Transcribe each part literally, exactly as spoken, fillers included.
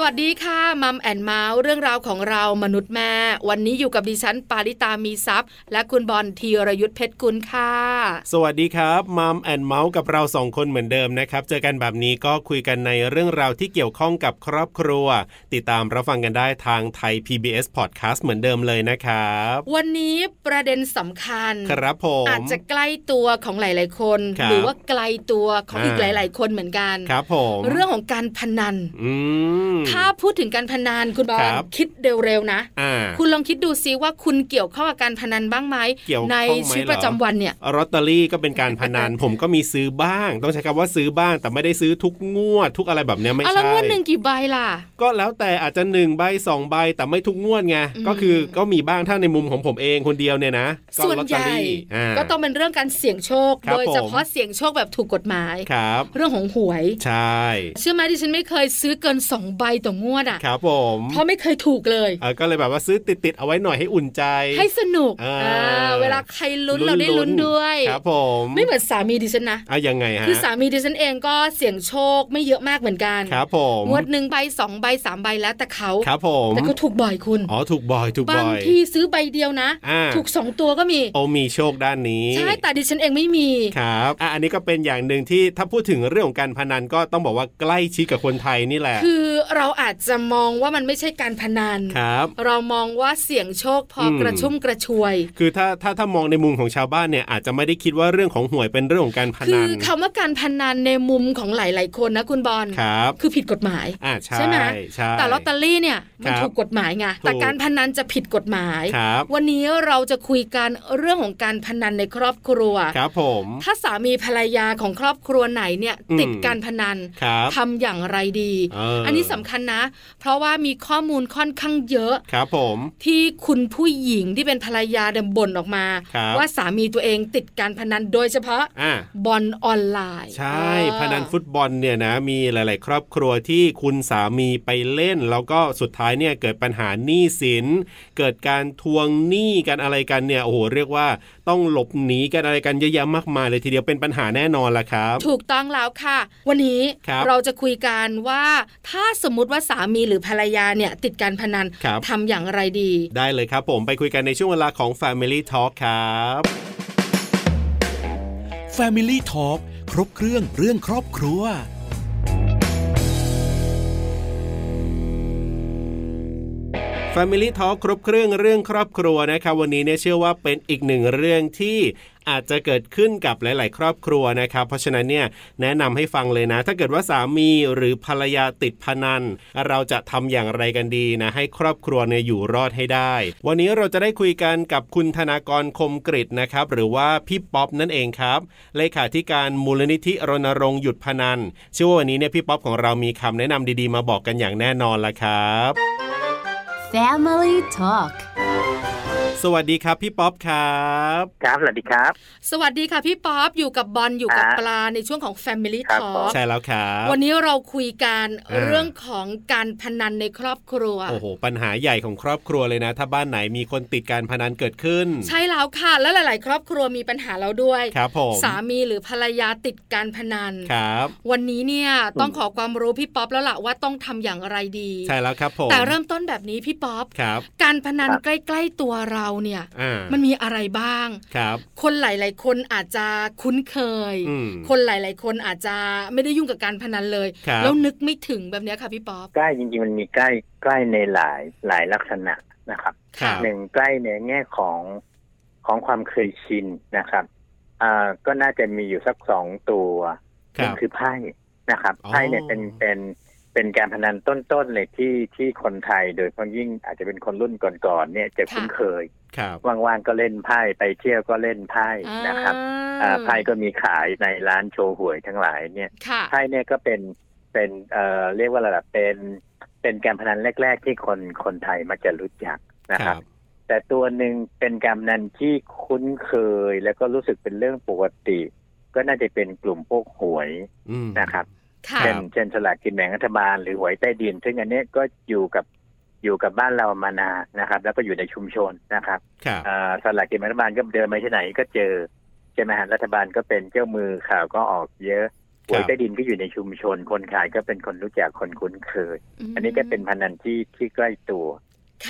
สวัสดีค่ะมัมแอนด์เมาส์เรื่องราวของเรามนุษย์แม่วันนี้อยู่กับดิฉันปาริตามีทรัพย์และคุณบอลธีรยุทธเพชรกุลค่ะสวัสดีครับมัมแอนด์เมาส์กับเราสองคนเหมือนเดิมนะครับเจอกันแบบนี้ก็คุยกันในเรื่องราวที่เกี่ยวข้องกับครอบครัวติดตามรับฟังกันได้ทางไทย พี บี เอส Podcast เหมือนเดิมเลยนะครับวันนี้ประเด็นสำคัญครับผมอาจจะใกล้ตัวของหลายๆคนหรือว่าไกลตัวของอีกหลายๆคนเหมือนกันครับผมเรื่องของการพนันอืมถ้าพูดถึงการพนันคุณบอลคิดเร็วๆนะคุณลองคิดดูซิว่าคุณเกี่ยวข้องกับการพนันบ้างไหมในชีวิตประจำวันเนี่ยลอตเตอรี่ก็เป็นการพนัน ผมก็มีซื้อบ้างต้องใช้คำว่าซื้อบ้างแต่ไม่ได้ซื้อทุกงวดทุกอะไรแบบเนี้ยไม่ใช่แล้วงวดหนึ่งกี่ใบล่ะก็แล้วแต่อาจจะหนึ่งใบสองใบแต่ไม่ทุกงวดไงก็คือก็มีบ้างถ้าในมุมของผมเองคนเดียวเนี่ยนะส่วนใหญ่ก็ต้องเป็นเรื่องการเสี่ยงโชคโดยเฉพาะเสี่ยงโชคแบบถูกกฎหมายเรื่องของหวยใช่เชื่อไหมที่ฉันไม่เคยซื้อเกินสองใบต่องวดอ่ะครับผมเพราะไม่เคยถูกเลยเออก็เลยแบบว่าซื้อติดๆเอาไว้หน่อยให้อุ่นใจให้สนุกเออเวลาใครลุ้นเราได้ลุ้นด้วยครับผมไม่เหมือนสามีดิฉันนะอ่ะยังไงฮะคือสามีดิฉันเองก็เสี่ยงโชคไม่เยอะมากเหมือนกันครับผมงวดหนึ่งใบสองใบสามใบแล้วแต่เขาครับผมแต่ก็ถูกบ่อยคุณอ๋อถูกบ่อยถูกบ่อยบางทีซื้อใบเดียวนะถูกสองตัวก็มีโอ้มีโชคด้านนี้ใช่แต่ดิฉันเองไม่มีครับอ่ะอันนี้ก็เป็นอย่างนึงที่ถ้าพูดถึงเรื่องของการพนันก็ต้องบอกว่าใกล้ชิดกับคนไทยนี่แหละคือเราอาจจะมองว่ามันไม่ใช่การพนันเรามองว่าเสี่ยงโชคพอกระชุ่มกระชวยคือถ้าถ้าถ้ามองในมุมของชาวบ้านเนี่ยอาจจะไม่ได้คิดว่าเรื่องของหวยเป็นเรื่องของการพนันคือคำว่าการพนันในมุมของหลายๆคนนะคุณบอล ค, คือผิดกฎหมายใช่ไหมแต่ลอตเตอรี่เนี่ยมันถูกกฎหมายไงแต่การพนันจะผิดกฎหมายวันนี้เราจะคุยกันเรื่องของการพนันในครอบครัวถ้าสามีภรรยาของครอบครัวไหนเนี่ยติดการพนันทำอย่างไรดีอันนี้สำคัญนะเพราะว่ามีข้อมูลค่อนข้างเยอะครับผมที่คุณผู้หญิงที่เป็นภรรยาเนี่ยบ่นออกมาว่าสามีตัวเองติดการพนันโดยเฉพาะบอลออนไลน์ใช่พนันฟุตบอลเนี่ยนะมีหลายๆครอบครัวที่คุณสามีไปเล่นแล้วก็สุดท้ายเนี่ยเกิดปัญหาหนี้สินเกิดการทวงหนี้กันอะไรกันเนี่ยโอ้โหเรียกว่าต้องหลบหนีกันอะไรกันเยอะแยะมากมายเลยทีเดียวเป็นปัญหาแน่นอนล่ะครับถูกต้องแล้วค่ะวันนี้เราจะคุยกันว่าถ้าสมมติว่าสามีหรือภรรยาเนี่ยติดการพนันทำอย่างไรดีได้เลยครับผมไปคุยกันในช่วงเวลาของ Family Talk ครับ Family Talk ครบเครื่องเรื่องครอบครัวFamily Talk ครบเครื่องเรื่องครอบครัวนะครับวันนี้เนี่ยเชื่อว่าเป็นอีกหนึ่งเรื่องที่อาจจะเกิดขึ้นกับหลายๆครอบครัวนะครับเพราะฉะนั้นเนี่ยแนะนำให้ฟังเลยนะถ้าเกิดว่าสามีหรือภรรยาติดพนันเราจะทำอย่างไรกันดีนะให้ครอบครัวเนี่ยอยู่รอดให้ได้วันนี้เราจะได้คุยกันกับคุณธนากรคมกฤตนะครับหรือว่าพี่ป๊อปนั่นเองครับเลขาธิการมูลนิธิรณรงค์หยุดพนันเชื่อว่าวันนี้เนี่ยพี่ป๊อปของเรามีคำแนะนำดีๆมาบอกกันอย่างแน่นอนละครับFamily Talk สวัสดีครับพี่ป๊อปครับครับสวัสดีครับสวัสดีค่ะพี่ป๊อปอยู่กับบอลอยู่กับปลาในช่วงของ Family Talk ใช่แล้วครับวันนี้เราคุยกันเรื่องของการพนันในครอบครัวโอ้โหปัญหาใหญ่ของครอบครัวเลยนะถ้าบ้านไหนมีคนติดการพนันเกิดขึ้นใช่แล้วค่ะและหลายๆครอบครัวมีปัญหาแล้วด้วยครับผมสามีหรือภรรยาติดการพนันครับวันนี้เนี่ยต้องขอความรู้พี่ป๊อปแล้วล่ะว่าต้องทำอย่างไรดีใช่แล้วครับผมแต่เริ่มต้นแบบนี้พี่ป๊อปการพนันใกล้ๆตัวเราเนี่ยมันมีอะไรบ้าง ค, คนหลายๆคนอาจจะคุ้นเคยคนหลายๆคนอาจจะไม่ได้ยุ่งกับการพนันเลยแล้วนึกไม่ถึงแบบนี้ค่ะพี่ป๊อปใกล้จริงๆมันมีใกล้ใกล้ในหลายหลายลักษณะนะครับหนึ่งใกล้ในแง่ของของความเคยชินนะครับอ่าก็น่าจะมีอยู่สักสองตัวหนึ่งคือไพ่นะครับไพ่เนี่ยเป็นเป็นเป็นการพนันต้นๆเลยที่ที่คนไทยโดยเฉพาะยิ่งอาจจะเป็นคนรุ่นก่อนๆเนี่ยจะคุ้นเคยว่างๆก็เล่นไพ่ไปเที่ยวก็เล่นไพ่นะครับไพ่ก็มีขายในร้านโชว์หวยทั้งหลายเนี่ยไพ่เนี่ยก็เป็นเป็นเอ่อเรียกว่าระดับเป็นเป็นการพนันแรกๆที่คนคนไทยมักจะรู้จักนะครับแต่ตัวหนึ่งเป็นการพนันที่คุ้นเคยแล้วก็รู้สึกเป็นเรื่องปกติก็น่าจะเป็นกลุ่มพวกหวยนะครับเช่นเช่นสลากกินแบ่งรัฐบาลหรือหวยใต้ดินซึ่งอันนี้ก็อยู่กับอยู่กับบ้านเรามานานนะครับแล้วก็อยู่ในชุมชนนะครับสลากกินแบ่งรัฐบาลก็เดินไปที่ไหนก็เจอ ช่ไหมฮะรัฐบาลก็เป็นเจ้ามือข่าวก็ออกเยอะหวยใต้ดินก็อยู่ในชุมชนคนขายก็เป็นคนรู้จักคนคุ้นเคยอันนี้ก็เป็นพนันที่ที่ใกล้ตัว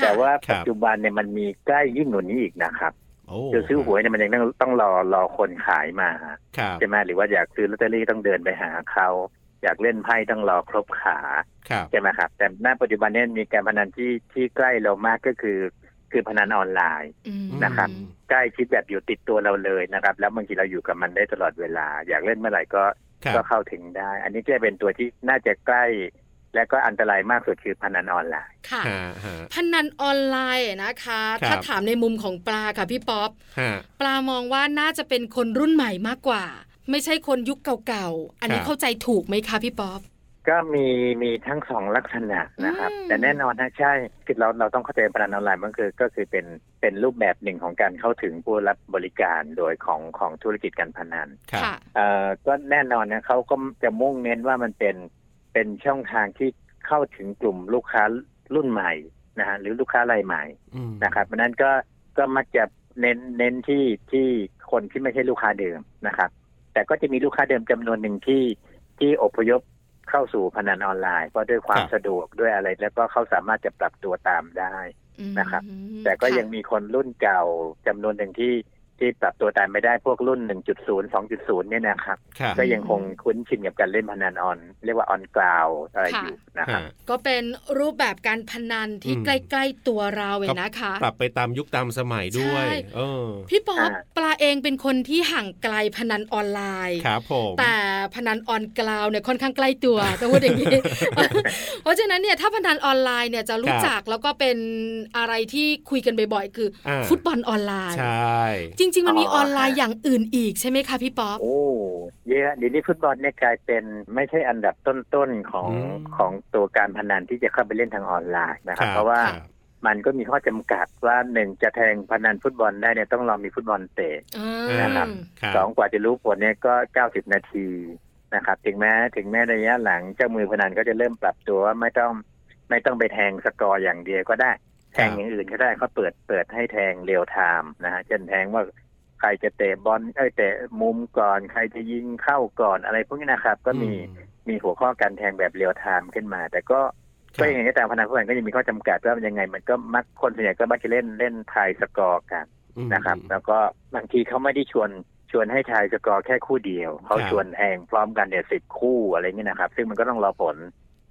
แต่ว่าปัจจุบันเนี่ยมันมีใกล้ยิ่งกว่านี้อีกนะครับจะซื้อหวยเนี่ยมันยังต้องต้องรอรอคนขายมาใช่ไหมหรือว่าอยากซื้อลอตเตอรี่ต้องเดินไปหาเขาอยากเล่นไพ่ต้องรอครบขาใช่ไหมครับแต่ณปัจจุบันเนี่ยมีการพนันที่ที่ใกล้เรามากก็คือคือพนันออนไลน์นะครับใกล้ชิดแบบอยู่ติดตัวเราเลยนะครับแล้วบางทีเราอยู่กับมันได้ตลอดเวลาอยากเล่นเมื่อไหร่ก็ก็เข้าถึงได้อันนี้ก็เป็นตัวที่น่าจะใกล้และก็อันตรายมากสุดคือพนันออนไลน์ค่ะพนันออนไลน์นะคะถ้าถามในมุมของปลาค่ะพี่ป๊อปปลามองว่าน่าจะเป็นคนรุ่นใหม่มากกว่าไม่ใช่คนยุคเก่าๆอันนี้เข้าใจถูกไหมคะพี่ป๊อปก็มีมีทั้งสองลักษณะนะครับแต่แน่นอนนะใช่คือเราเราต้องเข้าใจพนันออนไลน์มันคือก็คือเป็นเป็นรูปแบบหนึ่งของการเข้าถึงผู้รับบริการโดยของของธุรกิจการพนันค่ะเอ่อก็แน่นอนนะเขาก็จะมุ่งเน้นว่ามันเป็นเป็นช่องทางที่เข้าถึงกลุ่มลูกค้ารุ่นใหม่นะฮะหรือลูกค้ารายใหม่นะครับเพราะนั้นก็ก็มักจะเน้นเน้นที่ที่คนที่ไม่ใช่ลูกค้าเดิมนะครับแต่ก็จะมีลูกค้าเดิมจำนวนหนึ่งที่ที่อพยพเข้าสู่พนันออนไลน์เพราะด้วยความสะดวกด้วยอะไรแล้วก็เขาสามารถจะปรับตัวตามได้นะครับแต่ก็ยังมีคนรุ่นเก่าจำนวนหนึ่งที่ที่ปรับตัวตามไม่ได้พวกรุ่น หนึ่งจุดศูนย์ สองจุดศูนย์ เนี่ยนะครับก็ยังคงคุ้นชินกับการเล่นพนันออนเรียกว่าออนกราวอะไรอยู่นะครับก็เป็นรูปแบบการพนันที่ใกล้ๆตัวเราเองนะคะปรับไปตามยุคตามสมัยด้วยเออพี่ป๊อปปลาเองเป็นคนที่ห่างไกลพนันออนไลน์ครับผมแต่พนันออนกราวเนี่ยค่อนข้างใกล้ตัวต้องพูดอย่างนี้เพราะฉะนั้นเนี่ยถ้าพนันออนไลน์เนี่ยจะรู้จักแล้วก็เป็นอะไรที่คุยกันบ่อยๆคือฟุตบอลออนไลน์ใช่จริงๆมันมีออนไลน์อย่างอื่นอีกใช่ไหมคะพี่ป๊อปโอ้เยอะเดี๋ยวนี้ฟุตบอลเนี่ยกลายเป็นไม่ใช่อันดับต้นๆของของตัวการพนันที่จะเข้าไปเล่นทางออนไลน์นะครับเพราะว่ามันก็มีข้อจำกัดว่าหนึ่งจะแทงพนันฟุตบอลได้เนี่ยต้องลองมีฟุตบอลเตะนะครับสองกว่าจะรู้ผลเนี่ยก็เก้าสิบนาทีนะครับถึงแม้ถึงแม้ระยะหลังเจ้ามือพนันก็จะเริ่มปรับตัวว่าไม่ต้องไม่ต้องไปแทงสกอร์อย่างเดียวก็ได้แทงอย่างอื่นก็ได้เขาเปิดเปิดให้แทงเรียลไทม์นะฮะเช่นแทงว่าใครจะเตะบอลเอ้ยเตะมุมก่อนใครจะยิงเข้าก่อนอะไรพวกนี้นะครับก็มีมีหัวข้อการแทงแบบเรียลไทม์ขึ้นมาแต่ก็ก็ยังไงก็ตามพนันฟุตบอลก็ยังมีข้อจำกัดว่ามันยังไงมันก็มักคนส่วนใหญ่ก็มักจะเล่นเล่นทายสกอร์กันนะครับแล้วก็บางทีเขาไม่ได้ชวนชวนให้ทายสกอร์แค่คู่เดียวเขาชวนแทงพร้อมกันเนี่ยสิบคู่อะไรเงี้ยนะครับซึ่งมันก็ต้องรอผล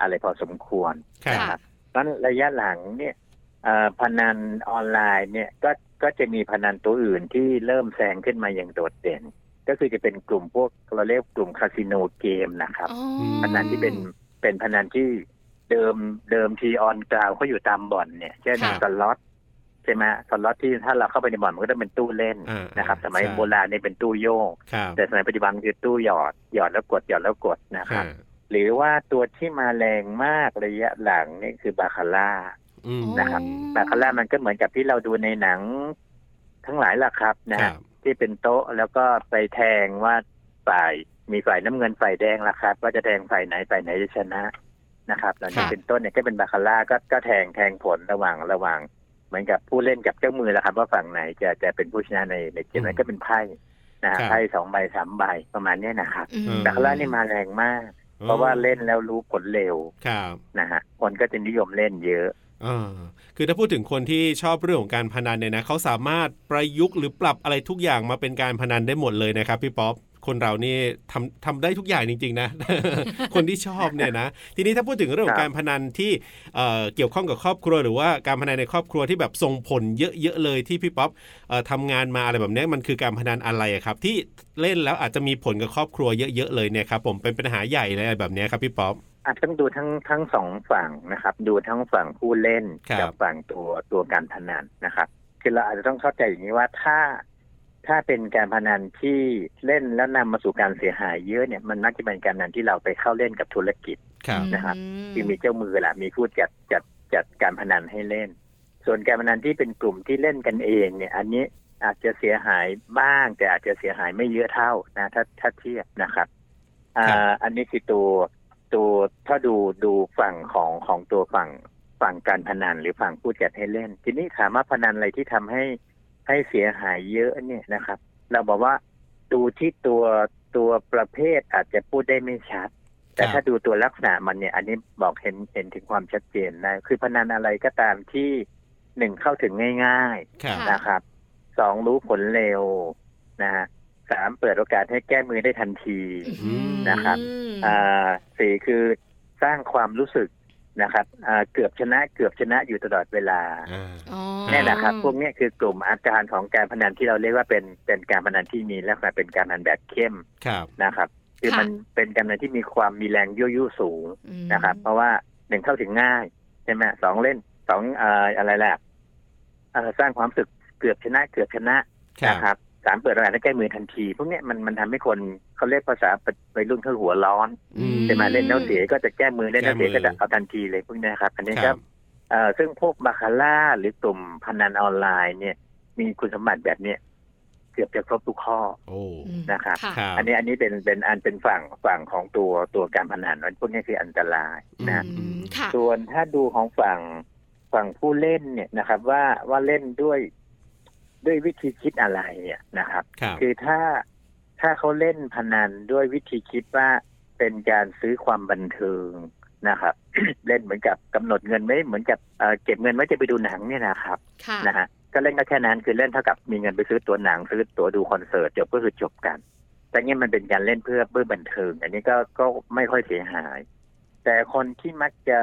อะไรพอสมควรนะครับงั้นระยะหลังเนี่ยพนันออนไลน์เนี่ยก็ก็จะมีพนันตัวอื่นที่เริ่มแซงขึ้นมาอย่างโดดเด่นก็คือจะเป็นกลุ่มพวกเราเรียกกลุ่มคาสิโนเกมนะครับพนันที่เป็นเป็นพนันที่เดิมเดิมทีออนกราวเขาอยู่ตามบ่อนเนี่ยเช่นสล็อตใช่ไหมสล็อตที่ถ้าเราเข้าไปในบ่อนมันก็ต้องเป็นตู้เล่นนะครับสมัยโบราณเนี่ยเป็นตู้โยกแต่สมัยปัจจุบันคือตู้หยอดหยอดแล้วกดหยอดแล้วกดนะครับหรือว่าตัวที่มาแรงมากระยะหลังนี่คือบาคาร่านะครับบาคาร่ามันก็เหมือนกับที่เราดูในหนังทั้งหลายล่ะครับนะฮะที่เป็นโต๊ะแล้วก็ไปแทงว่าฝ่ายมีฝ่ายน้ำเงินฝ่ายแดงล่ะครับว่าจะแทงฝ่ายไหนฝ่ายไหนจะชนะนะครับแล้วนี่เป็นต้นเนี่ยก็เป็นบาคาร่าก็ก็แทงแทงผลระหว่างระหว่างเหมือนกับผู้เล่นกับเจ้ามือล่ะครับว่าฝั่งไหนจะจะเป็นผู้ชนะในในเกมนั้นก็เป็นไพ่นะไพ่สองใบสามใบประมาณนี้นะครับบาคาร่านี่มาแรงมากเพราะว่าเล่นแล้วรู้ผลเร็วนะฮะคนก็จะนิยมเล่นเยอะอ่าคือถ้าพูดถึงคนที่ชอบเรื่องของการพนันเนี่ยนะเขาสามารถประยุกต์หรือปรับอะไรทุกอย่างมาเป็นการพนันได้หมดเลยนะครับพี่ป๊อปคนเรานี่ทำทำได้ทุกอย่างจริงๆนะคนที่ชอบเนี่ยนะทีนี้ถ้าพูดถึงเรื่องของการพนันที่เอ่อเกี่ยวข้องกับครอบครัวหรือว่าการพนันในครอบครัวที่แบบส่งผลเยอะๆเลยที่พี่ป๊อปเอ่อทำงานมาอะไรแบบนี้มันคือการพนันอะไรครับที่เล่นแล้วอาจจะมีผลกับครอบครัวเยอะๆเลยเนี่ยครับผมเป็นปัญหาใหญ่อะไรแบบนี้ครับพี่ป๊อปอาจจะต้องดูทั้งทั้งสองฝั่งนะครับดูทั้งฝั่งผู้เล่นกับฝั่งตัวตัวการพนันนะครับคือเราอาจจะต้องเข้าใจอย่างนี้ว่าถ้าถ้าเป็นการพนันที่เล่นแล้วนำมาสู่การเสียหายเยอะเนี่ยมันมักจะเป็นการพนันที่เราไปเข้าเล่นกับธุรกิจนะครับที่มีเจ้ามือแหละมีผู้จัดจัดจัดการพนันให้เล่นส่วนการพนันที่เป็นกลุ่มที่เล่นกันเองเนี่ยอันนี้อาจจะเสียหายบ้างแต่อาจจะเสียหายไม่เยอะเท่านะถ้าถ้าเทียบนะครับอ่าอันนี้คือตัวตัวถ้าดูดูฝั่งของของตัวฝั่งฝั่งการพนันหรือฝั่งผู้จัดให้เล่นทีนี้ถามว่าพนันอะไรที่ทำให้ให้เสียหายเยอะเนี่ยนะครับเราบอกว่า ดูที่ตัวตัวประเภทอาจจะพูดได้ไม่ชัดแต่ถ้าดูตัวลักษณะมันเนี่ยอันนี้บอกเห็นเห็นถึงความชัดเจนนะคือพนันอะไรก็ตามที่หนึ่งเข้าถึงง่ายๆนะครับสองรู้ผลเร็วนะฮะสามเปิดโอกาสให้แก้มือได้ทันทีนะครับอ่าสี่คือสร้างความรู้สึกนะครับอ่าเกือบชนะเกือบชนะอยู่ตลอดเวลานี่แหละครับพวกนี้คือกลุ่มอาการของการพนันที่เราเรียกว่าเป็นเป็นการพนันที่มีลักษณะเป็นการพนันแบบเข้มนะครับคือมันเป็นการพนันที่มีความมีแรงยั่วยุสูงนะครับเพราะว่าหนึ่งเข้าถึงง่ายใช่ไหมสองเล่นสองเอ่ออะไรล่ะสร้างความรู้สึกเกือบชนะเกือบชนะนะครับสามเปิดโอกาสให้แก้มือทันทีพวกนี้มันมันทำให้คนเขาเรียกภาษาไปรุ่นเขาหัวร้อนจะมาเล่นแล้วเสียก็จะแก้มือเล่นแล้วเสียก็จะเอาทันทีเลยพวกนี้ครับอันนี้ครับเอ่อซึ่งพวกบาคาร่าหรือกลุ่มพนันออนไลน์เนี่ยมีคุณสมบัติแบบเนี้ยเกือบจะครบทุกข้อนะครับอันนี้อันนี้เป็นเป็นอันเป็นฝั่งฝั่งของตัวตัวการพนันพวกนี้คืออันตรายนะส่วนถ้าดูของฝั่งฝั่งผู้เล่นเนี่ยนะครับว่าว่าเล่นด้วยด้วยวิธีคิดอะไรเนี่ยนะครับคือถ้าถ้าเขาเล่นพนันด้วยวิธีคิดว่าเป็นการซื้อความบันเทิงนะครับ เล่นเหมือนกับกำหนดเงินไว้เหมือนกับเอ่อเก็บเงินไว้จะไปดูหนังเนี่ยนะครับนะฮะก็เล่นก็แค่นั้นคือเล่นเท่ากับมีเงินไปซื้อตั๋วหนังซื้อตั๋วดูคอนเสิร์ตจบก็คือจบกันแต่เนี่ยมันเป็นการเล่นเพื่อเพื่อบันเทิงอันนี้ก็ก็ไม่ค่อยเสียหายแต่คนที่มักจะ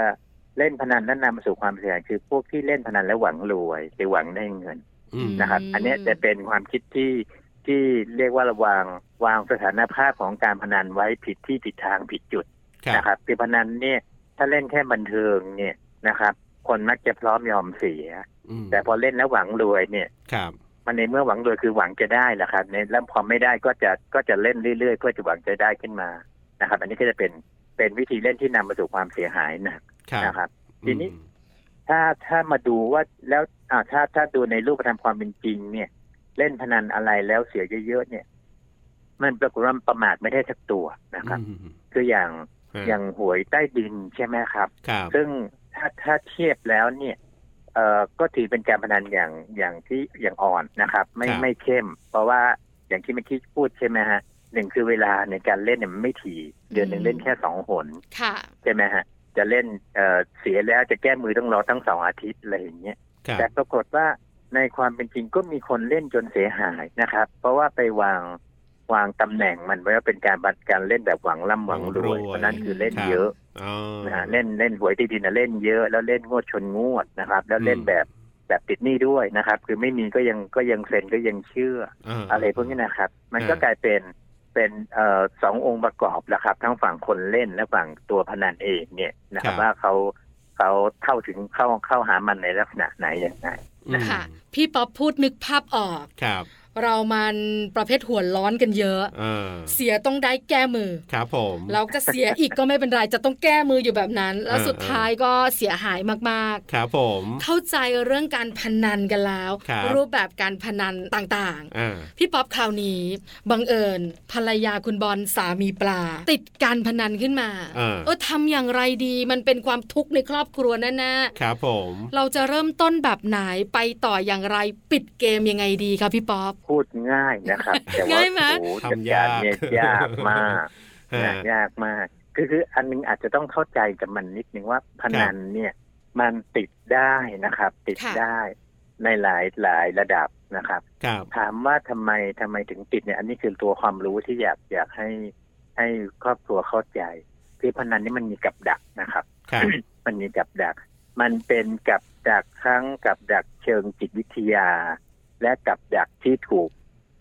เล่นพนันนั้นนำมาสู่ความเสียหายคือพวกที่เล่นพนันแล้วหวังรวยหรือหวังได้เงินนะครับอันนี้จะเป็นความคิดที่ที่เรียกว่าระวังวางสถานภาพของการพนันไว้ผิดที่ผิดทางผิดจุดนะครับคือพนันเนี่ยถ้าเล่นแค่บันเทิงเนี่ยนะครับคนมักจะพร้อมยอมเสียแต่พอเล่นแล้วหวังรวยเนี่ยมันในเมื่อหวังรวยคือหวังจะได้แหละครับในเริ่มพอไม่ได้ก็จะก็จะเล่นเรื่อยๆเพื่อจะหวังจะได้ขึ้นมานะครับอันนี้ก็จะเป็นเป็นวิธีเล่นที่นำมาสู่ความเสียหายนะนะครับทีนี้ถ้าถ้ามาดูว่าแล้วอ่าถ้าถ้าดูในรูปธรรมความเป็นจริงเนี่ยเล่นพนันอะไรแล้วเสียเยอะๆเนี่ยมันปรากฏว่าประมาทไม่ได้สักตัวนะครับคืออย่างอย่างหวยใต้ดินใช่ไหมครับซึ่งถ้าถ้าเทียบแล้วเนี่ยเอ่อก็ถือเป็นการพนันอย่างอย่างที่อย่างอ่อนนะครับไม่ไม่เข้มเพราะว่าอย่างที่เมื่อกี้พูดใช่ไหมฮะหนึ่งคือเวลาในการเล่นเนี่ยมันไม่ถี่เดือนหนึ่งเล่นแค่สองหนใช่ไหมฮะจะเล่น เอ่อ เสียแล้วจะแก้มือต้องรอตั้งสองอาทิตย์อะไรอย่างเงี้ยแต่ปรากฏว่าในความเป็นจริงก็มีคนเล่นจนเสียหายนะครับเพราะว่าไปวางวางตำแหน่งมันไว้ว่าเป็นการบัตรการเล่นแบบหวังร่ำหวังรวยเพราะนั้นคือเล่นเยอะนะเล่นเล่นหวยใต้ดินนะเล่นเยอะแล้วเล่นงวดชนงวดนะครับแล้วเล่นแบบแบบติดหนี้ด้วยนะครับคือไม่มีก็ยังก็ยังเซ็นก็ยังเชื่ออะไรพวกนี้นะครับมันก็กลายเป็นเป็นเอ่อสององค์ประกอบละครับทั้งฝั่งคนเล่นและฝั่งตัวพนันเองเนี่ยนะครับว่าเขาเขาเข้าถึงเข้าเข้าหามันในลักษณะไหนอย่างไรนะคะพี่ป๊อปพูดนึกภาพออกครับเรามันประเภทหัวร้อนกันเยอะ เออเสียต้องได้แก้มือครับผมเราจะเสียอีกก็ไม่เป็นไรจะต้องแก้มืออยู่แบบนั้นแล้วสุดท้ายก็เสียหายมากๆครับผมเข้าใจเรื่องการพนันกันแล้ว รูปแบบการพนันต่างๆพี่ป๊อปคราวนี้บังเอิญภรรยาคุณบอลสามีปลาติดการพนันขึ้นมาเออ เออทำอย่างไรดีมันเป็นความทุกข์ในครอบครัวแน่ๆครับผมเราจะเริ่มต้นแบบไหนไปต่ออย่างไรปิดเกมยังไงดีครับพี่ป๊อปพูดง่ายนะครับแต่ว่าโอ้ทำยากเนี่ยยากมากยากมากคือคืออันนึงอาจจะต้องเข้าใจกับมันนิดนึงว่าพนันเนี่ยมันติดได้นะครับติดได้ในหลายหลายระดับนะครับถามว่าทำไมทำไมถึงติดเนี่ยอันนี้คือตัวความรู้ที่อยากอยากให้ให้ครอบครัวเข้าใจคือพนันนี่มันมีกับดักนะครับมันมีกับดักมันเป็นกับดักทั้งกับดักเชิงจิตวิทยาและกับดักที่ถูก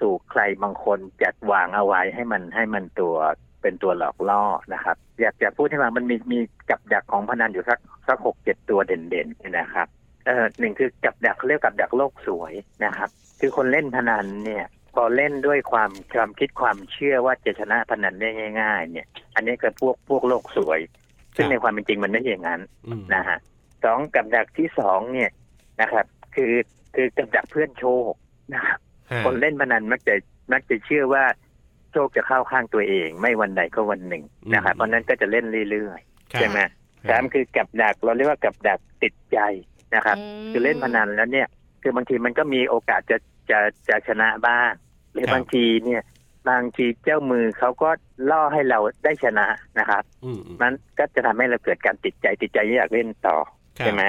ถูกใครบางคนจัดวางเอาไว้ให้มันให้มันตัวเป็นตัวหลอกล่อนะครับอยากจะพูดให้ฟังมันมีมีกับดักของพนันอยู่สักสักหกเจ็ดตัวเด่นๆนะครับเอ่อหนึ่งคือกับดักเรียกกับดักโลกสวยนะครับคือคนเล่นพนันเนี่ยพอเล่นด้วยความความคิดความเชื่อว่าจะชนะพนันได้ง่ายๆเนี่ยอันนี้คือพวกพวกโลกสวยซึ่งในความเป็นจริงมันไม่ใช่อย่างนั้นนะฮะสองกับดักที่สองเนี่ยนะครับคือคือกับดักเพื่อนโชคนะครับคนเล่นพนันมักจะมักจะเชื่อว่าโชคจะเข้าข้างตัวเองไม่วันใดก็วันหนึ่งนะครับเพราะนั้นก็จะเล่นเรื่อยๆใช่ไหมสามคือกับดักเราเรียกว่ากับดักติดใจนะครับคือเล่นพนันแล้วเนี่ยคือบางทีมันก็มีโอกาสจะจะจะชนะบ้างหรือบางทีเนี่ย บางทีเจ้ามือเขาก็ล่อให้เราได้ชนะนะครับมันก็จะทำให้เราเกิดการติดใจติดใจอยากเล่นต่อใช่ไหม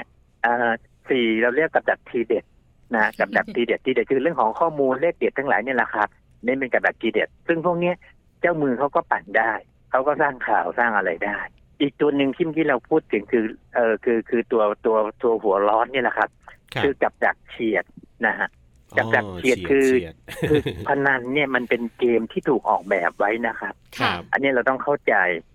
อ่าสี่เราเรียกกับดักทีเด็ดนะกับดักทีเด็ดทีเด็ดคือเรื่องของข้อมูลเลขเด็ดทั้งหลายเนี่ยแหละครับนี่เป็นกับดักทีเด็ดซึ่งพวกนี้เจ้ามือเขาก็ปั่นได้เขาก็สร้างข่าวสร้างอะไรได้อีกตัวหนึ่งที่เมื่อกี้เราพูดถึงคือเออคือคือตัวตัวตัวหัวร้อนนี่แหละครับคือกับดักเฉียดนะฮะกับดักเฉียดคือคือพนันเนี่ยมันเป็นเกมที่ถูกออกแบบไว้นะครับอันนี้เราต้องเข้าใจ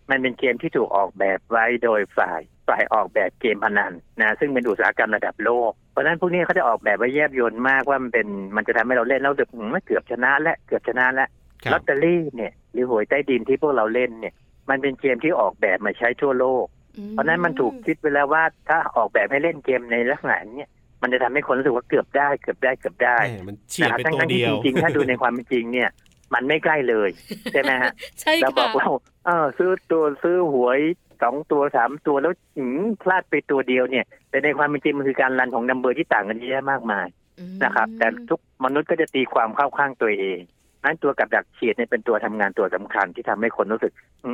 มันเป็นเกมที่ถูกออกแบบไว้โดยฝ่ายฝ่ายออกแบบเกมพนันนะซึ่งเป็นอุตสาหกรรมระดับโลกเพราะฉะนั้นพวกนี้เขาจะออกแบบไว้แยบยลมากว่ามันเป็นมันจะทำให้เราเล่นแล้วแบบไม่เกือบชนะและเกือบชนะและลอตเตอรี่เนี่ยหรือหวยใต้ดินที่พวกเราเล่นเนี่ยมันเป็นเกมที่ออกแบบมาใช้ทั่วโลกเพราะนั้นมันถูกคิดไว้แล้วว่าถ้าออกแบบให้เล่นเกมในลักษณะนี้มันจะทำให้คนรู้สึกว่าเกือบได้เกือบได้เกือบได้มันเฉียดไปตัวเดียวจริงๆถ้าดูในความเป็นจริงเนี่ยมันไม่ใกล้เลยใช่ไหมฮะเราบอกว่าเออซื้อตัวซื้อหวยสองตัวสามตัวแล้วหืมพลาดไปตัวเดียวเนี่ยแต่ในความเป็นจริงมันคือการรันของนัมเบอร์ที่ต่างกันเยอะมากมายนะครับแต่ทุกมนุษย์ก็จะตีความเข้าข้างตัวเองนั้นตัวกับดักเฉียดเนี่ยเป็นตัวทำงานตัวสำคัญที่ทำให้คนรู้สึก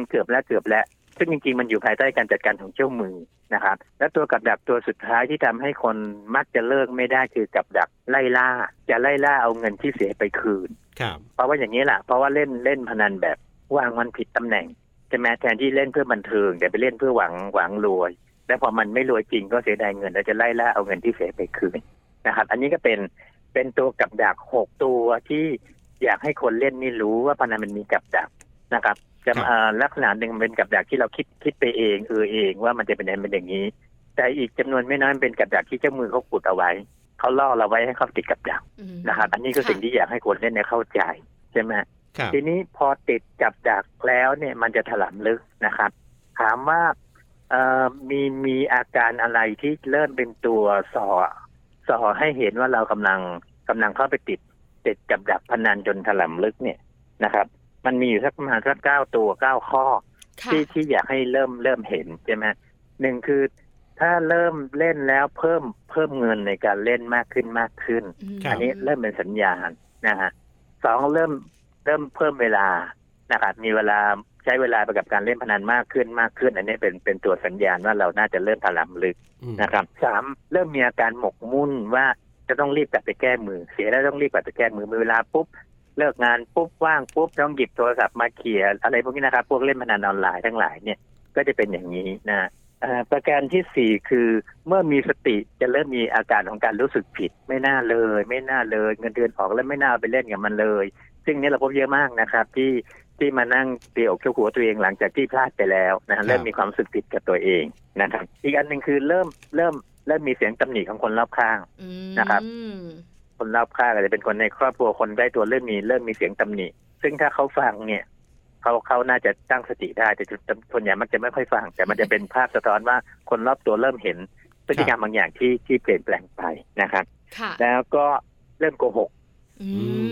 เกือบแล้วเกือบแล้วซึ่งจริงๆมันอยู่ภายใต้การจัดการของเจ้ามือนะครับและตัวกับดักตัวสุดท้ายที่ทำให้คนมักจะเลิกไม่ได้คือกับดักไล่ล่าจะไล่ล่าเอาเงินที่เสียไปคืนเพราะว่าอย่างนี้แหละเพราะว่าเล่นเล่นพนันแบบวางมันผิดตำแหน่งจะแม้แทนที่เล่นเพื่อบันเทิงแต่ไปเล่นเพื่อหวังหวังรวยและพอมันไม่รวยจริงก็เสียดายเงินแล้วจะไล่ล่าเอาเงินที่เสียไปคืนนะครับอันนี้ก็เป็นเป็นตัวกับดักหกตัวที่อยากให้คนเล่นนี่รู้ว่าพนันมันมีกับดักนะครับจะลักษณะหนึ่งเป็นกับดักที่เราคิดคิดไปเองเออเองว่ามันจะเป็นอย่างเป็นอย่างนี้แต่อีกจำนวนไม่น้อยเป็นกับดักที่เจ้ามือเขาขุดเอาไว้เขาล่อเราไว้ให้เขาติดกับดักนะครับอันนี้ก็สิ่งที่อยากให้คนเล่นเนี่ยเข้าใจใช่ไหมทีนี้พอติดกับดักแล้วเนี่ยมันจะถลำลึกนะครับถามว่ามีมีอาการอะไรที่เริ่มเป็นตัวส่อส่อให้เห็นว่าเรากำลังกำลังเข้าไปติดติดกับดักพนันจนถลำลึกเนี่ยนะครับมันมีอยู่สักประมาณสักเก้าตัวเก้าข้อที่ที่อยากให้เริ่มเริ่มเห็นใช่ไหมหนึ่งคือถ้าเริ่มเล่นแล้วเพิ่มเพิ่มเงินในการเล่นมากขึ้นมากขึ้นอันนี้เริ่มเป็นสัญญาณนะฮะสองเริ่มเริ่มเพิ่มเวลานะครับมีเวลาใช้เวลาไปกับการเล่นพนันมากขึ้นมากขึ้นอันนี้เป็นเป็นตัวสัญญาณว่าเราน่าจะเริ่มถลำลึกนะครับสามเริ่มมีอาการหมกมุ่นว่าจะต้องรีบกลับไปแก้มือเสียแล้วต้องรีบกลับไปแก้มือมีเวลาปุ๊บเลิกงานปุ๊บว่างปุ๊บต้องหยิบโทรศัพท์มาเขียนอะไรพวกนี้นะครับพวกเล่นพนันออนไลน์ทั้งหลายเนี่ยก็จะเป็นอย่างนี้นะประการที่สี่คือเมื่อมีสติจะเริ่มมีอาการของการรู้สึกผิดไม่น่าเลยไม่น่าเลยเงินเดือนออกแล้วไม่น่าไปเล่นกับมันเลยซึ่งนี้เราพบเยอะมากนะครับที่ที่มานั่งเดี่ยวกับหัวตัวเองหลังจากที่พลาดไปแล้วนะเริ่มมีความรู้สึกผิดกับตัวเองนะครับอีกอันนึงคือเริ่มเริ่มเริ่มมีเสียงตำหนิของคนรอบข้างนะครับคนรอบข้างอาจจะเป็นคนในครอบครัวคนใกล้ตัวเริ่มมีเริ่มมีเสียงตำหนิซึ่งถ้าเขาฟังเนี่ยเขาเขาน่าจะตั้งสติได้แต่ส่วนใหญ่มันจะไม่ค่อยฟังแต่มันจะเป็นภาพสะท้อนว่าคนรอบตัวเริ่มเห็นพฤติกรรมบางอย่างที่ที่เปลี่ยนแปลงไปนะครับแล้วก็เริ่มโกหก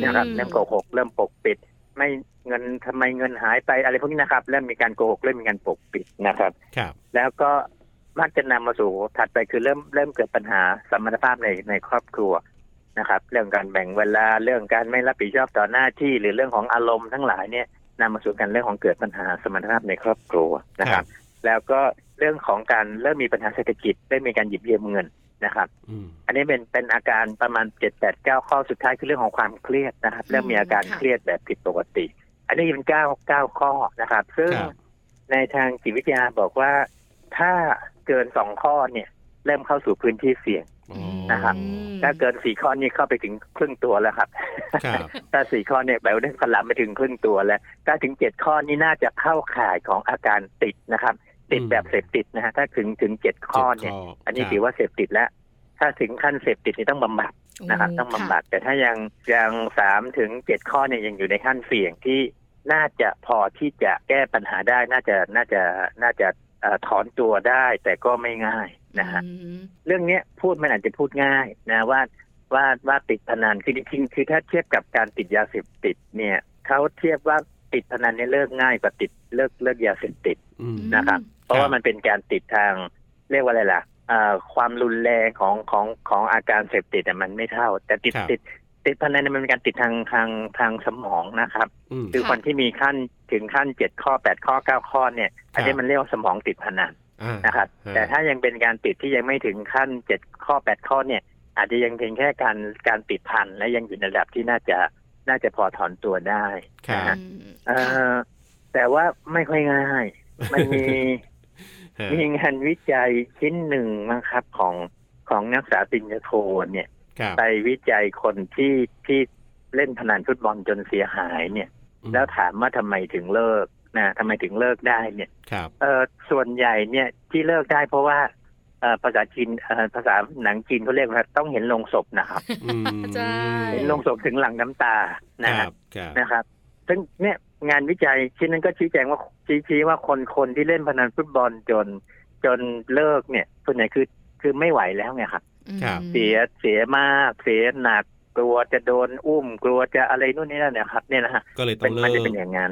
นะครับเริ่มโกหกเริ่มปกปิดไม่เงินทำไมเงินหายไปอะไรพวกนี้นะครับเริ่มมีการโกหกเริ่มมีการปกปิดนะครับแล้วก็มักจะนำมาสู่ถัดไปคือเริ่มเริ่มเกิดปัญหาสัมพันธภาพในในครอบครัวนะครับเรื่องการแบ่งเวลาเรื่องการไม่รับผิดชอบต่อหน้าที่หรือเรื่องของอารมณ์ทั้งหลายเนี่ยนำมาสู่กันเรื่องของเกิดปัญหาสมรรถภาพในครอบครัวนะครับแล้วก็เรื่องของการเริ่มมีปัญหาเศรษฐกิจได้มีการหยิบยืมเงินนะครับอันนี้เป็นเป็นอาการประมาณ เจ็ด แปด เก้า ข้อสุดท้ายคือเรื่องของความเครียดนะครับเริ่มมีอาการเครียดแบบผิดปกติอันนี้เป็นเก้า เก้าข้อนะครับซึ่งในทางจิตวิทยาบอกว่าถ้าเกินสองข้อเนี่ยเริ่มเข้าสู่พื้นที่เสี่ยงนะครับถ้าเกินสี่ข้อนี้เข้าไปถึงครึ่งตัวแล้วครับถ้าสี่ข้อเนี่ยแปลว่าได้สลับไปถึงครึ่งตัวแล้วถ้าถึงเจ็ดข้อนี้น่าจะเข้าข่ายของอาการติดนะครับติดแบบเสพติดนะฮะถ้าถึงถึงเจ็ดข้อเนี่ยอันนี้ถือว่าเสพติดแล้วถ้าถึงขั้นเสพติดนี่ต้องบำบัดนะครับต้องบำบัดแต่ถ้ายังยังสามถึงเจ็ดข้อเนี่ยยังอยู่ในขั้นเสี่ยงที่น่าจะพอที่จะแก้ปัญหาได้น่าจะน่าจะน่าจะถอนตัวได้แต่ก็ไม่ง่ายนะฮะเรื่องนี้พูดมันอาจจะพูดง่ายนะว่าว่าว่าติดพนันคือจริงๆคือถ้าเทียบกับการติดยาเสพติดเนี่ยเขาเทียบว่าติดพนันเนี่ยเลิกง่ายกว่าติดเลิกเลิกยาเสพติดนะครับเพราะว่ามันเป็นการติดทางเรียกว่าอะไรล่ะความรุนแรงของของของอาการเสพติดมันไม่เท่าแต่ติดติด ติดพนันมันเป็นการติดทางทางทางสมองนะครับคือคนที่มีขั้นถึงขั้นเจ็ดข้อแปดข้อเก้าข้อเนี่ยอันนี้มันเรียกว่าสมองติดพนันนะครับแต่ถ้ายังเป็นการติดที่ยังไม่ถึงขั้นเจ็ดข้อแปดข้อเนี่ยอาจจะยังเพียงแค่การการติดพันและยังอยู่ในระดับที่น่าจะน่าจะพอถอนตัวได้นะแต่ว่าไม่ค่อยง่ายมันมีมีงานวิจัยชิ้นหนึ่งมั้งครับของของนักศึกษาปริญญาโทเนี่ยไปวิจัยคนที่ที่เล่นพนันฟุตบอลจนเสียหายเนี่ยแล้วถามว่าทำไมถึงเลิกนะทำไมถึงเลิกได้เนี่ยเออส่วนใหญ่เนี่ยที่เลิกได้เพราะว่าภาษาจีนภาษาหนังจีนเขาเรียกว่าต้องเห็นลงศพนะครับเห็นลงศพถึงหลังน้ำตานะครับนะครับซึ่งเนี่ยงานวิจัยชิ้นนั้นก็ชี้แจงว่าชี้ว่าคนๆที่เล่นพนันฟุตบอลจนจนเลิกเนี่ยส่วนใหญ่คือคือไม่ไหวแล้วไงครับเสียเสียมากเสียหนักกลัวจะโดนอุ้มกลัวจะอะไรนู่นนี่นั่นเนี่ยครับเนี่ยนะฮะก็เลยต้องเลิกมันจะเป็นอย่างนั้น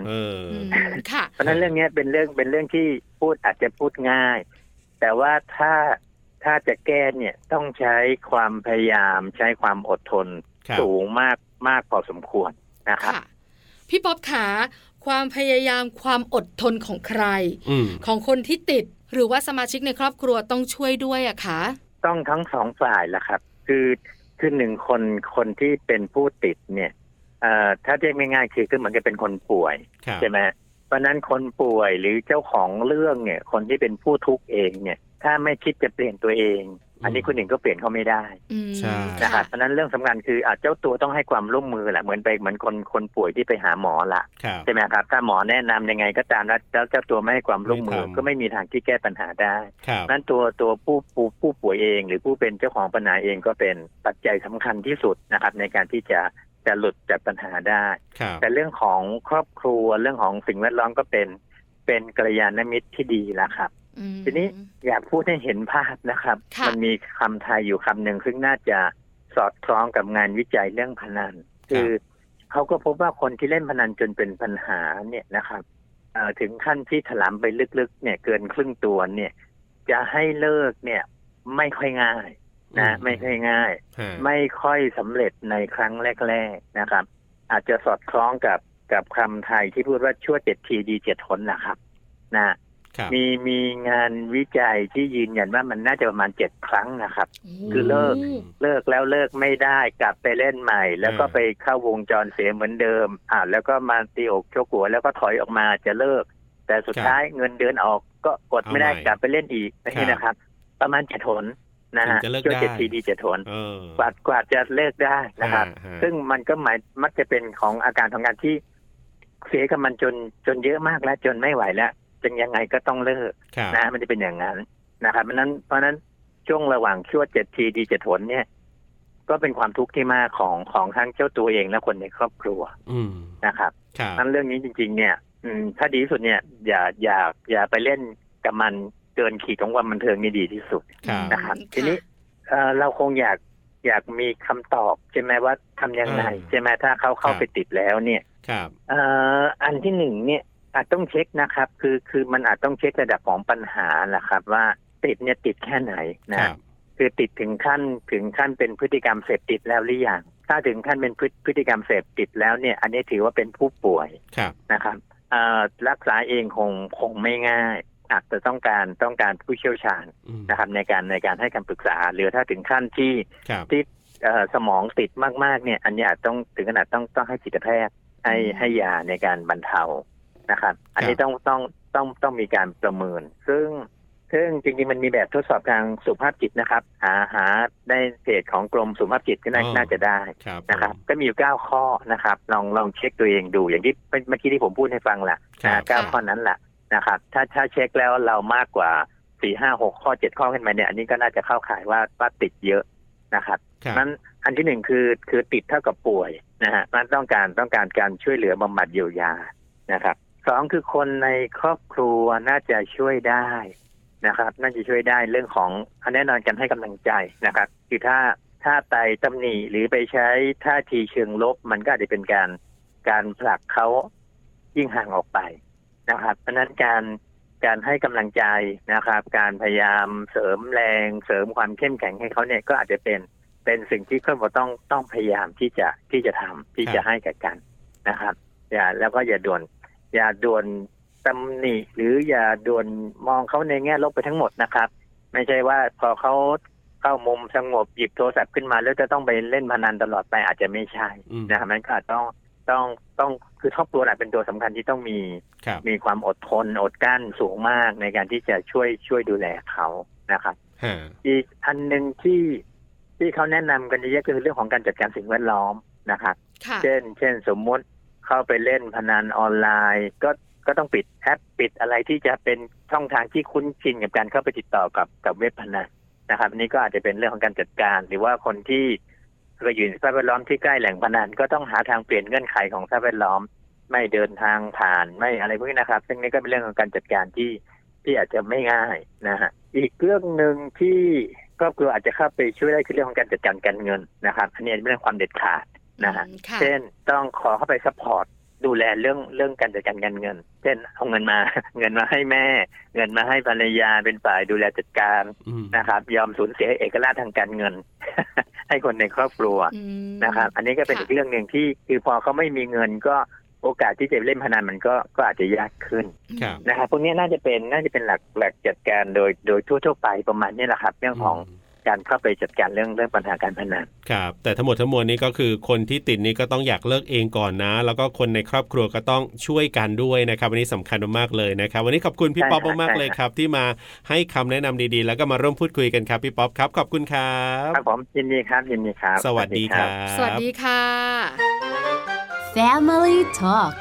เพราะนั้นเรื่องนี้เป็นเรื่องเป็นเรื่องที่พูดอาจจะพูดง่ายแต่ว่าถ้าถ้าจะแก้เนี่ยต้องใช้ความพยายามใช้ความอดทนสูงมากมากพอสมควรนะครับพี่ป๊อบขาความพยายามความอดทนของใครของคนที่ติดหรือว่าสมาชิกในครอบครัวต้องช่วยด้วยอะคะต้องทั้งสองฝ่ายล่ะครับคือคือหนึ่งคนคนที่เป็นผู้ติดเนี่ยถ้าเรียกไม่ง่ายคือคือเหมือนจะเป็นคนป่วยใช่ไหมเพราะนั้นคนป่วยหรือเจ้าของเรื่องเนี่ยคนที่เป็นผู้ทุกข์เองเนี่ยถ้าไม่คิดจะเปลี่ยนตัวเองอันนี้คนอื่นก็เปลี่ยนเขาไม่ได้นะครับเพราะนั้นเรื่องสำคัญคือเจ้าตัวต้องให้ความร่วมมือแหละเหมือนไปเหมือนคนคนป่วยที่ไปหาหมอละใช่ไหมครับถ้าหมอแนะนำยังไงก็ตามแล้วเจ้าตัวไม่ให้ความร่วมมือก็ไม่มีทางที่แก้ปัญหาได้นั้นตัวตัวผู้ผู้ผู้ป่วยเองหรือผู้เป็นเจ้าของปัญหาเองก็เป็นปัจจัยสำคัญที่สุดนะครับในการที่จะจะหลุดจากปัญหาได้แต่เรื่องของครอบครัวเรื่องของสิ่งแวดล้อมก็เป็นเป็นกัลยาณมิตรที่ดีละครับทีนี้อยากพูดให้เห็นภาพนะครับมันมีคำไทยอยู่คำหนึ่งซึ่งน่าจะสอดคล้องกับงานวิจัยเรื่องพนันคือเขาก็พบว่าคนที่เล่นพนันจนเป็นปัญหาเนี่ยนะครับถึงขั้นที่ถลำไปลึกๆเนี่ยเกินครึ่งตัวเนี่ยจะให้เลิกเนี่ยไม่ค่อยง่ายนะไม่ค่อยง่ายไม่ค่อยสำเร็จในครั้งแรกๆนะครับอาจจะสอดคล้องกับกับคำไทยที่พูดว่าชั่วเจ็ดทีดีเจ็ดหนนะครับนะมีมีงานวิจัยที่ยืนยันว่ามันน่าจะประมาณเจ็ดครั้งนะครับคือเลิกเลิกแล้วเลิกไม่ได้กลับไปเล่นใหม่แล้วก็ไปเข้าวงจรเสียเหมือนเดิมอ่าแล้วก็มาตีอกโชกหัวแล้วก็ถอยออกมาจะเลิกแต่สุดท้ายเงินเดือนออกก็กดไม่ได้กลับไปเล่นอีกนี่นะครับประมาณเจ็ดหนนะฮะช่วงเจ็ดทีดีเจ็ดหนกว่ากว่าจะเลิกได้นะครับซึ่งมันก็หมายมักจะเป็นของอาการของการที่เสียกับมันจนจนเยอะมากแล้วจนไม่ไหวแล้วจนยังไงก็ต้องเลิกนะมันจะเป็นอย่างนั้นนะครับเพราะนั้นเพราะนั้นช่วงระหว่างชั่วเจ็ดทีดีเจ็ดหนเนี่ยก็เป็นความทุกข์ที่มากของของทั้งเจ้าตัวเองและคนในครอบครัวนะครับนั้นเรื่องนี้จริงๆเนี่ยถ้าดีที่สุดเนี่ยอย่าอย่าอย่าไปเล่นกับมันเกินขีดของความบันเทิงนี่ดีที่สุดนะครับทีนี้เราคงอยากอยากมีคำตอบใช่ไหมว่าทำยังไงใช่ไหมถ้าเขาเข้าไปติดแล้วเนี่ยอันที่หนึ่งเนี่ยอาจต้องเช็คนะครับคือคือมันอาจต้องเช็คระดับของปัญหาแหละครับว่าติดเนี่ยติดแค่ไหนนะคือติดถึงขั้นถึงขั้นเป็นพฤติกรรมเสพติดแล้วหรือยังถ้าถึงขั้นเป็นพฤติกรรมเสพติดแล้วเนี่ยอันนี้ถือว่าเป็นผู้ป่วยนะครับรักษาเองคงคงไม่ง่ายอาจจะต้องการต้องการผู้เชี่ยวชาญนะครับในการในการให้คำปรึกษาหรือถ้าถึงขั้นที่ที่สมองติดมากๆเนี่ยอันนี้อาจต้องถึงขนาดต้องต้องให้จิตแพทย์ให้ให้ยาในการบรรเทานะครับอันนี้ต้องต้องต้องต้องมีการประเมินซึ่งซึ่งจริงๆมันมีแบบทดสอบทางสุขภาพจิตนะครับหาหาได้เพจของกรมสุขภาพจิตก็น่าจะได้นะครับก็มีอยู่เก้าข้อนะครับลองลองเช็คตัวเองดูอย่างที่เมื่อกี้ที่ผมพูดให้ฟังแหละนะเก้าข้อนั้นแหละนะครับถ้าถ้าเช็คแล้วเรามากกว่าสี่ ห้า หกข้อเจ็ดข้อขึ้นมาเนี่ยอันนี้ก็น่าจะเข้าข่ายว่าว่าติดเยอะนะครับนั้นอันที่หนึ่งคือคือติดเท่ากับป่วยนะฮะมันต้องการต้องการการช่วยเหลือบำบัดเยียวยานะครับสองคือคนในครอบครัวน่าจะช่วยได้นะครับน่าจะช่วยได้เรื่องของแน่นอนกันให้กำลังใจนะครับคือถ้าถ้าไปตำหนิหรือไปใช้ท่าทีเชิงลบมันก็อาจจะเป็นการการผลักเขายิ่งห่างออกไปนะครับเพราะนั้นการการให้กำลังใจนะครับการพยายามเสริมแรงเสริมความเข้มแข็งให้เขาเนี่ยก็อาจจะเป็น เป็นสิ่งที่คนเราต้องต้องพยายามที่จะที่จะทำที่จะให้แก่กันนะครับอย่าแล้วก็อย่าด่วนอย่าด่วนตำหนิหรืออย่าด่วนมองเขาในแง่ลบไปทั้งหมดนะครับไม่ใช่ว่าพอเขาเข้ามุมสงบหยิบโทรศัพท์ขึ้นมาแล้วจะต้องไปเล่นพนันตลอดไปอาจจะไม่ใช่นะครับมันก็ต้องต้องต้องคือครอบครัวน่ะเป็นตัวสำคัญที่ต้องมีมีความอดทนอดกลั้นสูงมากในการที่จะช่วยช่วยดูแลเขานะครับอีกอันนึงที่ที่เขาแนะนำกันเยอะก็คือเรื่องของการจัดการสิ่งแวดล้อมนะครับเช่นเช่นสมมติเข้าไปเล่นพนันออนไลน์ก็ก็ต้องปิดแอปปิดอะไรที่จะเป็นช่องทางที่คุ้นชินกับการเข้าไปติดต่อกับกับเว็บพนันนะครับอันนี้ก็อาจจะเป็นเรื่องของการจัดการหรือว่าคนที่ไปอยู่ในสภาพแวดล้อมที่ใกล้แหล่งพนันก็ต้องหาทางเปลี่ยนเงื่อนไขของสภาพแวดล้อมไม่เดินทางผ่านไม่อะไรพวกนี้นะครับซึ่งนี่ก็เป็นเรื่องของการจัดการที่ที่อาจจะไม่ง่ายนะฮะอีกเรื่องนึงที่ครอบครัวอาจจะเข้าไปช่วยได้คือเรื่องของการจัดการการเงินนะครับอันนี้เป็นเรื่องความเด็ดขาดนะฮะเช่นต้องขอเข้าไปซัพพอร์ตดูแลเรื่องเรื่องการจัดการการเงินเช่นเอาเงินมาเงินมาให้แม่เงินมาให้ภรรยาเป็นฝ่ายดูแลจัดการนะครับยอมสูญเสียเอกราชทางการเงินให้คนในครอบครัวนะครับอันนี้ก็เป็นอีกเรื่องนึงที่คือพอเขาไม่มีเงินก็โอกาสที่จะเล่นพนันมันก็ก็อาจจะยากขึ้นนะครับพวกนี้น่าจะเป็นน่าจะเป็นหลักหลักจัดการโดยโดยทั่วๆไปประมาณนี้แหละครับเรื่องของการเข้าไปจัดการเรื่องเรื่องปัญหาการพนันครับแต่ทั้งหมดทั้งมวลนี้ก็คือคนที่ติดนี้ก็ต้องอยากเลิกเองก่อนนะแล้วก็คนในครอบครัวก็ต้องช่วยกันด้วยนะครับวันนี้สำคัญมากเลยนะครับวันนี้ขอบคุณพี่ป๊อปมากๆเลยครับที่มาให้คำแนะนำดีๆแล้วก็มาร่วมพูดคุยกันครับพี่ป๊อปครับขอบคุณครับครับผมยินดีครับยินดีครับสวัสดีครับสวัสดีค่ะ Family Talk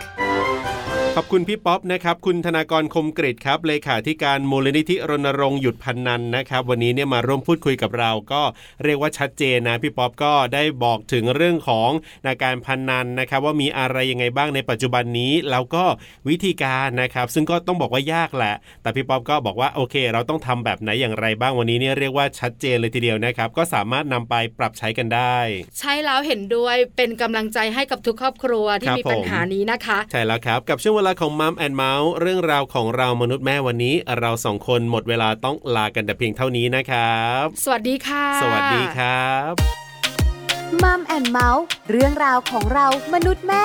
ขอบคุณพี่ป๊อปนะครับคุณธนากรคมกฤษครับเลขาธิการมูลนิธิรณรงค์หยุดพนันนะครับวันนี้เนี่ยมาร่วมพูดคุยกับเราก็เรียกว่าชัดเจนนะพี่ป๊อปก็ได้บอกถึงเรื่องของการพนันนะครับว่ามีอะไรยังไงบ้างในปัจจุบันนี้แล้วก็วิธีการนะครับซึ่งก็ต้องบอกว่ายากแหละแต่พี่ป๊อปก็บอกว่าโอเคเราต้องทำแบบไหนอย่างไรบ้างวันนี้เนี่ยเรียกว่าชัดเจนเลยทีเดียวนะครับก็สามารถนำไปปรับใช้กันได้ใช่แล้วเห็นด้วยเป็นกำลังใจให้กับทุกครอบครัวที่มีปัญหานี้นะคะใช่แล้วครับกับช่วงเวลาของ Mom and Mouse เรื่องราวของเรามนุษย์แม่วันนี้เราสองคนหมดเวลาต้องลากันแต่เพียงเท่านี้นะครับสวัสดีค่ะสวัสดีครับ Mom and Mouse เรื่องราวของเรามนุษย์แม่